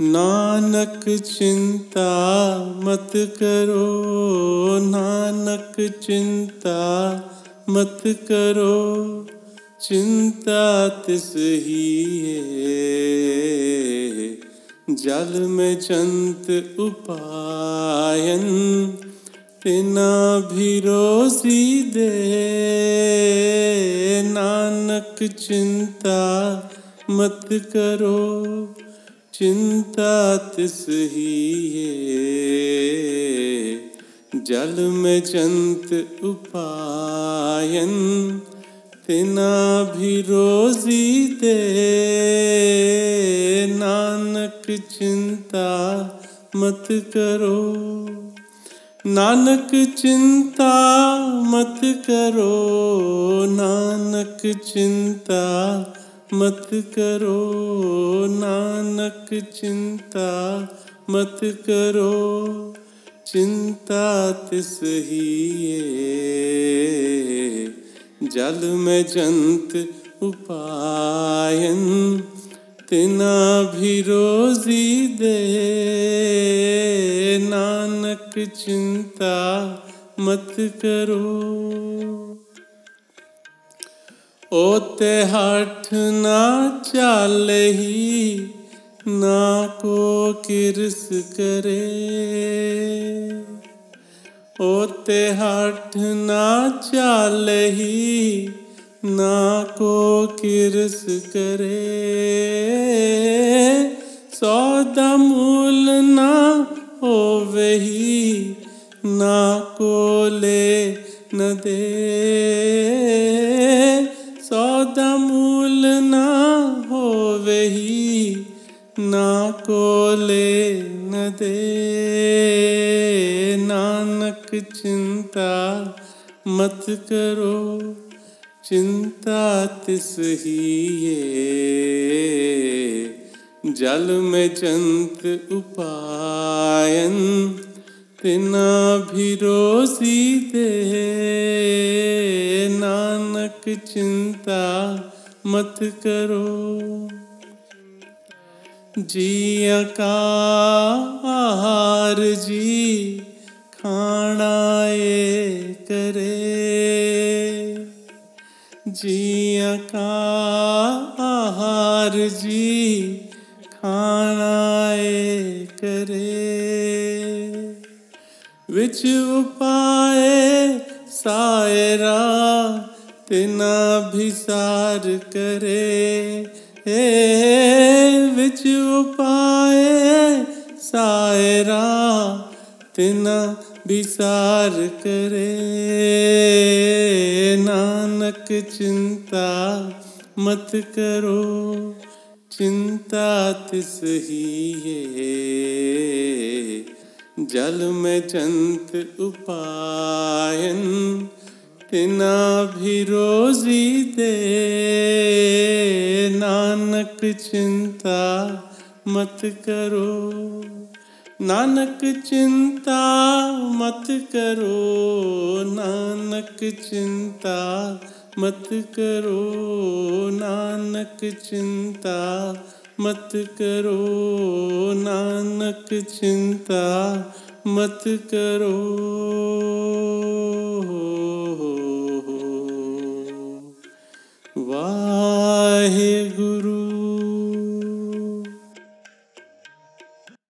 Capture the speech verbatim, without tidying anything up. नानक चिंता मत करो, नानक चिंता मत करो, चिंता तिस ही है जल में चंत उपायन, तिना भिरोसी दे। नानक चिंता मत करो, चिंता तिस ही है जल में चंत उपायन, तिना भी रोजी दे। नानक चिंता मत करो, नानक चिंता मत करो, नानक चिंता मत करो, नानक चिंता मत करो, चिंता तिस ही है जल में जंत उपायन, तिना भी रोजी दे। नानक चिंता मत करो। ओते हाथ ना चाले ही ना को किरस करे, ओते हाथ ना चाले ही ना को किरस करे, सौदा मूल ना होवे ही ना को ले न दे, सौदा मूल ना होवे ही ना को ले न दे। नानक चिंता मत करो, चिंता तिस ही है जल में चंत उपायन, तिना भी रोसी दे। नानक चिंता मत करो। जिया का आहार जी खाना ये करे, जिया का आहार जी खाना ये करे, विच उपाय सायरा तिना भिसार करे, हे विच उपाय सायरा तिना भिसार करे। नानक चिंता मत करो, चिंता तिस ही है जल में चंत उपायन, तिना भी रोजी दे। नानक चिंता मत करो, नानक चिंता मत करो, नानक चिंता मत करो, नानक चिंता मत करो, नानक चिंता मत करो। वाहे